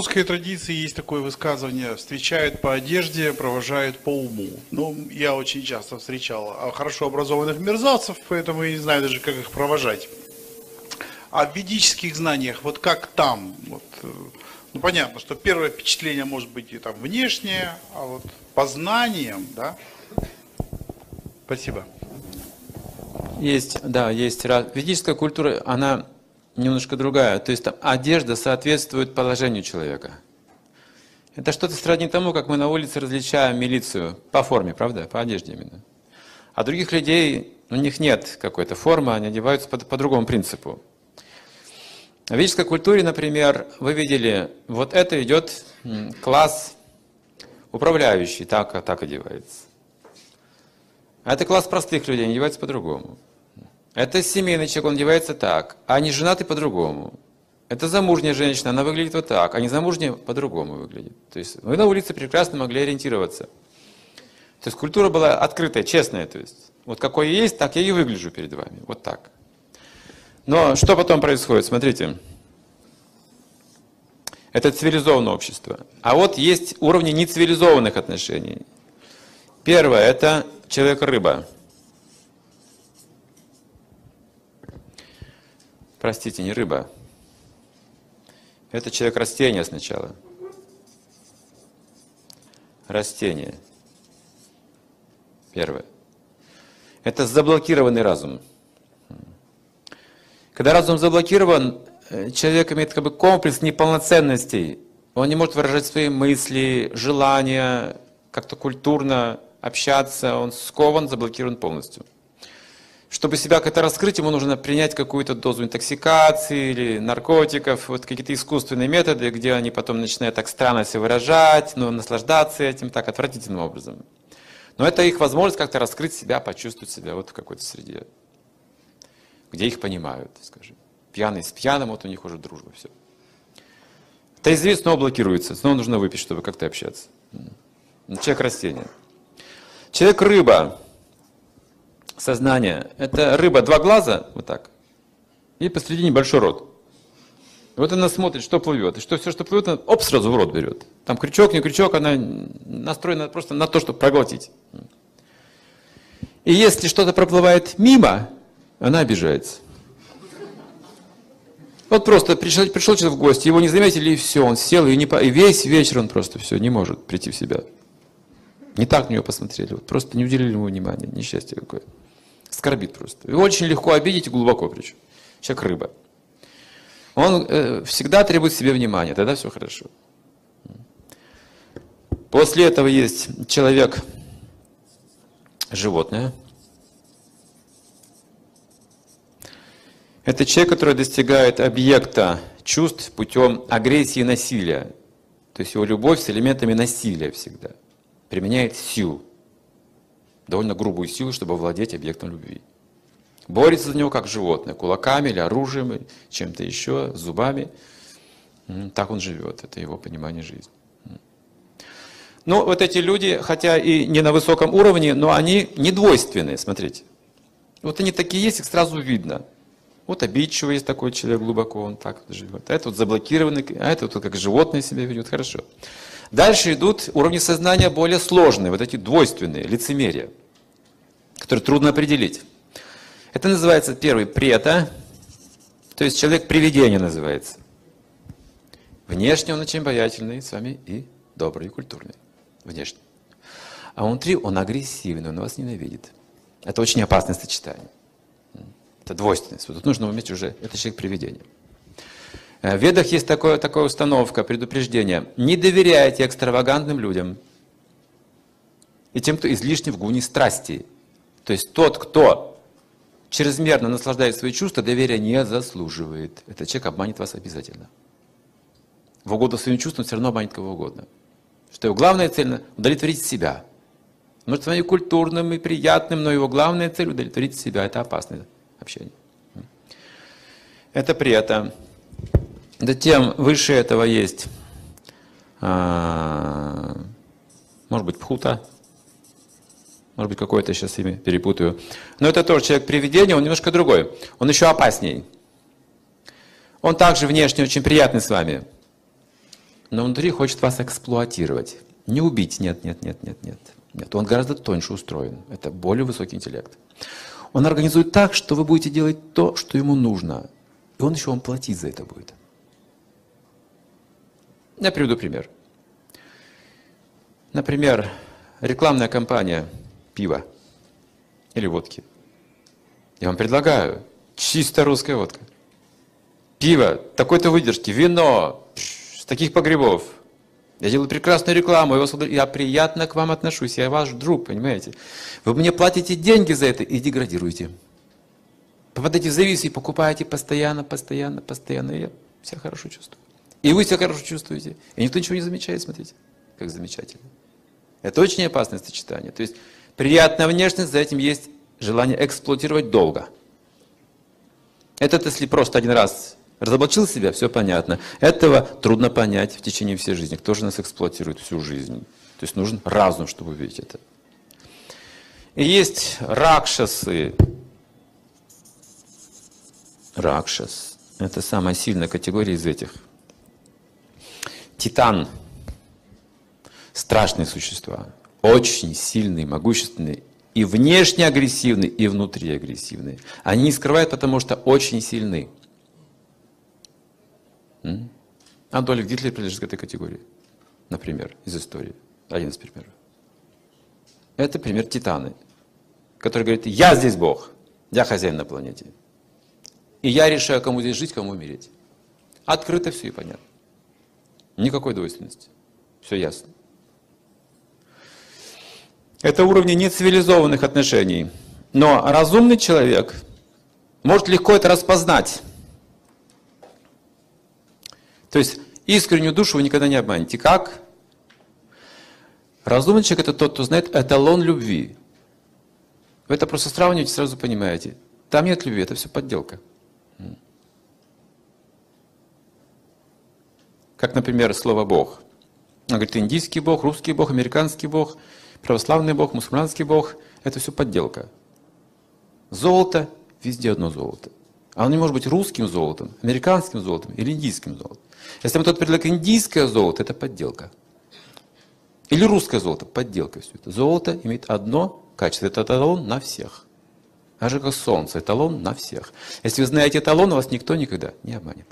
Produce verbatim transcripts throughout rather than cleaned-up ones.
русской традиции есть такое высказывание: встречают по одежде, провожают по уму. Ну, я очень часто встречал хорошо образованных мерзавцев, поэтому я не знаю даже, как их провожать. А в ведических знаниях, вот как там? Вот, ну, понятно, что первое впечатление может быть и там внешнее, а вот по знаниям, да? Спасибо. Есть, да, есть. Ведическая культура, она немножко другая. То есть там одежда соответствует положению человека. Это что-то сродни тому, как мы на улице различаем милицию по форме, правда? По одежде именно. А других людей, у них нет какой-то формы, они одеваются по, по другому принципу. В ведической культуре, например, вы видели, вот это идет класс управляющий, так, так одевается. А это класс простых людей, они одеваются по-другому. Это семейный человек, он одевается так, а не женатый по-другому. Это замужняя женщина, она выглядит вот так, а не замужняя по-другому выглядит. То есть вы на улице прекрасно могли ориентироваться. То есть культура была открытая, честная. То есть вот какой я есть, так я и выгляжу перед вами. Вот так. Но что потом происходит? Смотрите. Это цивилизованное общество. А вот есть уровни нецивилизованных отношений. Первое – это человек-рыба. Простите, не рыба. Это человек-растение сначала. Растение. Первое. Это заблокированный разум. Когда разум заблокирован, человек имеет как бы комплекс неполноценностей. Он не может выражать свои мысли, желания, как-то культурно общаться. Он скован, заблокирован полностью. Чтобы себя как-то раскрыть, ему нужно принять какую-то дозу интоксикации или наркотиков, вот какие-то искусственные методы, где они потом начинают так странно себя выражать, но наслаждаться этим так отвратительным образом. Но это их возможность как-то раскрыть себя, почувствовать себя вот в какой-то среде, где их понимают, скажем. Пьяный с пьяным, вот у них уже дружба, все. Трезвый снова блокируется, снова нужно выпить, чтобы как-то общаться. Человек-растение. Человек-рыба. Сознание. Это рыба, два глаза, вот так, и посредине большой рот. Вот она смотрит, что плывет, и что все, что плывет, она оп, сразу в рот берет. Там крючок, не крючок, она настроена просто на то, чтобы проглотить. И если что-то проплывает мимо, она обижается. Вот просто пришел, пришел человек в гости, его не заметили, и все, он сел, и, не, и весь вечер он просто все, не может прийти в себя. Не так на него посмотрели, вот просто не уделили ему внимания, несчастье какое. Скорбит просто. Его очень легко обидеть и глубоко причем. Человек рыба. Он э, всегда требует себе внимания, тогда все хорошо. После этого есть человек животное. Это человек, который достигает объекта чувств путем агрессии и насилия. То есть его любовь с элементами насилия всегда. Применяет силу, довольно грубую силу, чтобы овладеть объектом любви. Борется за него как животное, кулаками или оружием, чем-то еще, зубами. Так он живет, это его понимание жизни. Но вот эти люди, хотя и не на высоком уровне, но они недвойственные, смотрите. Вот они такие есть, их сразу видно. Вот обидчивый есть такой человек глубоко, он так вот живет. А этот вот заблокированный, а этот вот как животное себя ведет, хорошо. Дальше идут уровни сознания более сложные, вот эти двойственные, лицемерия, которые трудно определить. Это называется первый прета, то есть человек-привидение называется. Внешне он очень обаятельный с вами и добрый, и культурный, внешне. А внутри он агрессивный, он вас ненавидит. Это очень опасное сочетание. Это двойственность, вот тут нужно уметь уже, это человек-привидение. В Ведах есть такое, такая установка, предупреждение. Не доверяйте экстравагантным людям и тем, кто излишне в гуне страсти. То есть тот, кто чрезмерно наслаждает свои чувства, доверия не заслуживает. Этот человек обманет вас обязательно. В угоду своим чувствам все равно обманет кого угодно. Что его главная цель – удовлетворить себя. Может, с вами культурным и приятным, но его главная цель – удовлетворить себя. Это опасное общение. Это при этом... Да тем выше этого есть, а, может быть, пхута, может быть, какое-то сейчас имя перепутаю. Но это тоже человек-привидение, он немножко другой, он еще опасней. Он также внешне очень приятный с вами, но внутри хочет вас эксплуатировать. Не убить, нет, нет, нет, нет, нет. Нет, он гораздо тоньше устроен. Это более высокий интеллект. Он организует так, что вы будете делать то, что ему нужно. И он еще вам платить за это будет. Я приведу пример. Например, рекламная кампания пива или водки. Я вам предлагаю чисто русская водка. Пиво такой-то выдержки, вино с таких погребов. Я делаю прекрасную рекламу, я, вас, я приятно к вам отношусь, я ваш друг, понимаете? Вы мне платите деньги за это и деградируете. Попадаете в завис и покупаете постоянно, постоянно, постоянно. И я себя хорошо чувствую. И вы себя хорошо чувствуете. И никто ничего не замечает, смотрите, как замечательно. Это очень опасное сочетание. То есть приятная внешность, за этим есть желание эксплуатировать долго. Это если просто один раз разоблачил себя, все понятно. Этого трудно понять в течение всей жизни. Кто же нас эксплуатирует всю жизнь? То есть нужен разум, чтобы увидеть это. И есть ракшасы. Ракшас. Это самая сильная категория из этих. Титан. Страшные существа. Очень сильные, могущественные. И внешне агрессивны, и внутри агрессивны. Они не скрывают, потому что очень сильны. Адольф Гитлер принадлежит к этой категории. Например, из истории. Один из примеров. Это пример Титаны, который говорит: я здесь Бог, я хозяин на планете. И я решаю, кому здесь жить, кому умереть. Открыто все и понятно. Никакой двойственности. Все ясно. Это уровни нецивилизованных отношений. Но разумный человек может легко это распознать. То есть искреннюю душу вы никогда не обманете. Как? Разумный человек — это тот, кто знает эталон любви. Вы это просто сравниваете, сразу понимаете. Там нет любви, это все подделка. Как, например, слово «бог». Он говорит, индийский бог, русский бог, американский бог, православный бог, мусульманский бог — это все подделка. Золото — везде одно золото. Оно не может быть русским золотом, американским золотом или индийским золотом. Если вам кто-то предлагает индийское золото, это подделка. Или русское золото, подделка все это. Золото имеет одно качество, это эталон на всех. А же как солнце, эталон на всех. Если вы знаете эталон, вас никто никогда не обманет.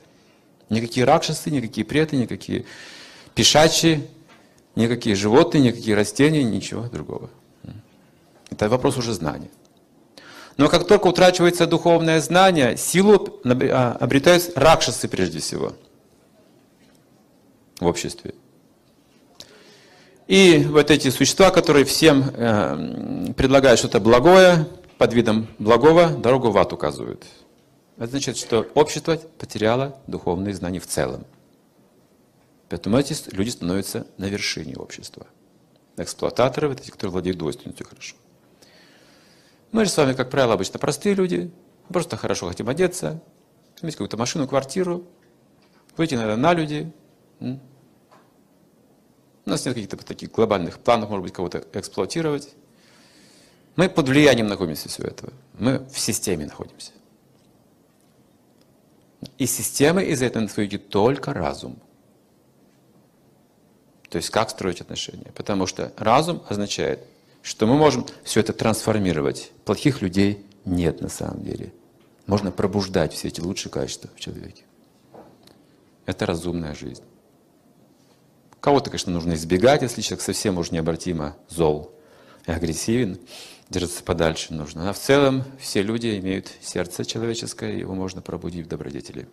Никакие ракшасы, никакие преты, никакие пешачи, никакие животные, никакие растения, ничего другого. Это вопрос уже знания. Но как только утрачивается духовное знание, силу обретают ракшасы прежде всего в обществе. И вот эти существа, которые всем предлагают что-то благое, под видом благого дорогу в ад указывают. Это значит, что общество потеряло духовные знания в целом. Поэтому эти люди становятся на вершине общества. Эксплуататоры, вот эти, которые владеют двойственностью хорошо. Мы же с вами, как правило, обычно простые люди, просто хорошо хотим одеться, иметь какую-то машину, квартиру, выйти, наверное, на люди. У нас нет каких-то таких глобальных планов, может быть, кого-то эксплуатировать. Мы под влиянием находимся всего этого. Мы в системе находимся. И система из этого нас выведет только разум. То есть как строить отношения. Потому что разум означает, что мы можем все это трансформировать. Плохих людей нет на самом деле. Можно пробуждать все эти лучшие качества в человеке. Это разумная жизнь. Кого-то, конечно, нужно избегать, если человек совсем уж необратимо зол и агрессивен, держаться подальше нужно. А в целом все люди имеют сердце человеческое, его можно пробудить в добродетели.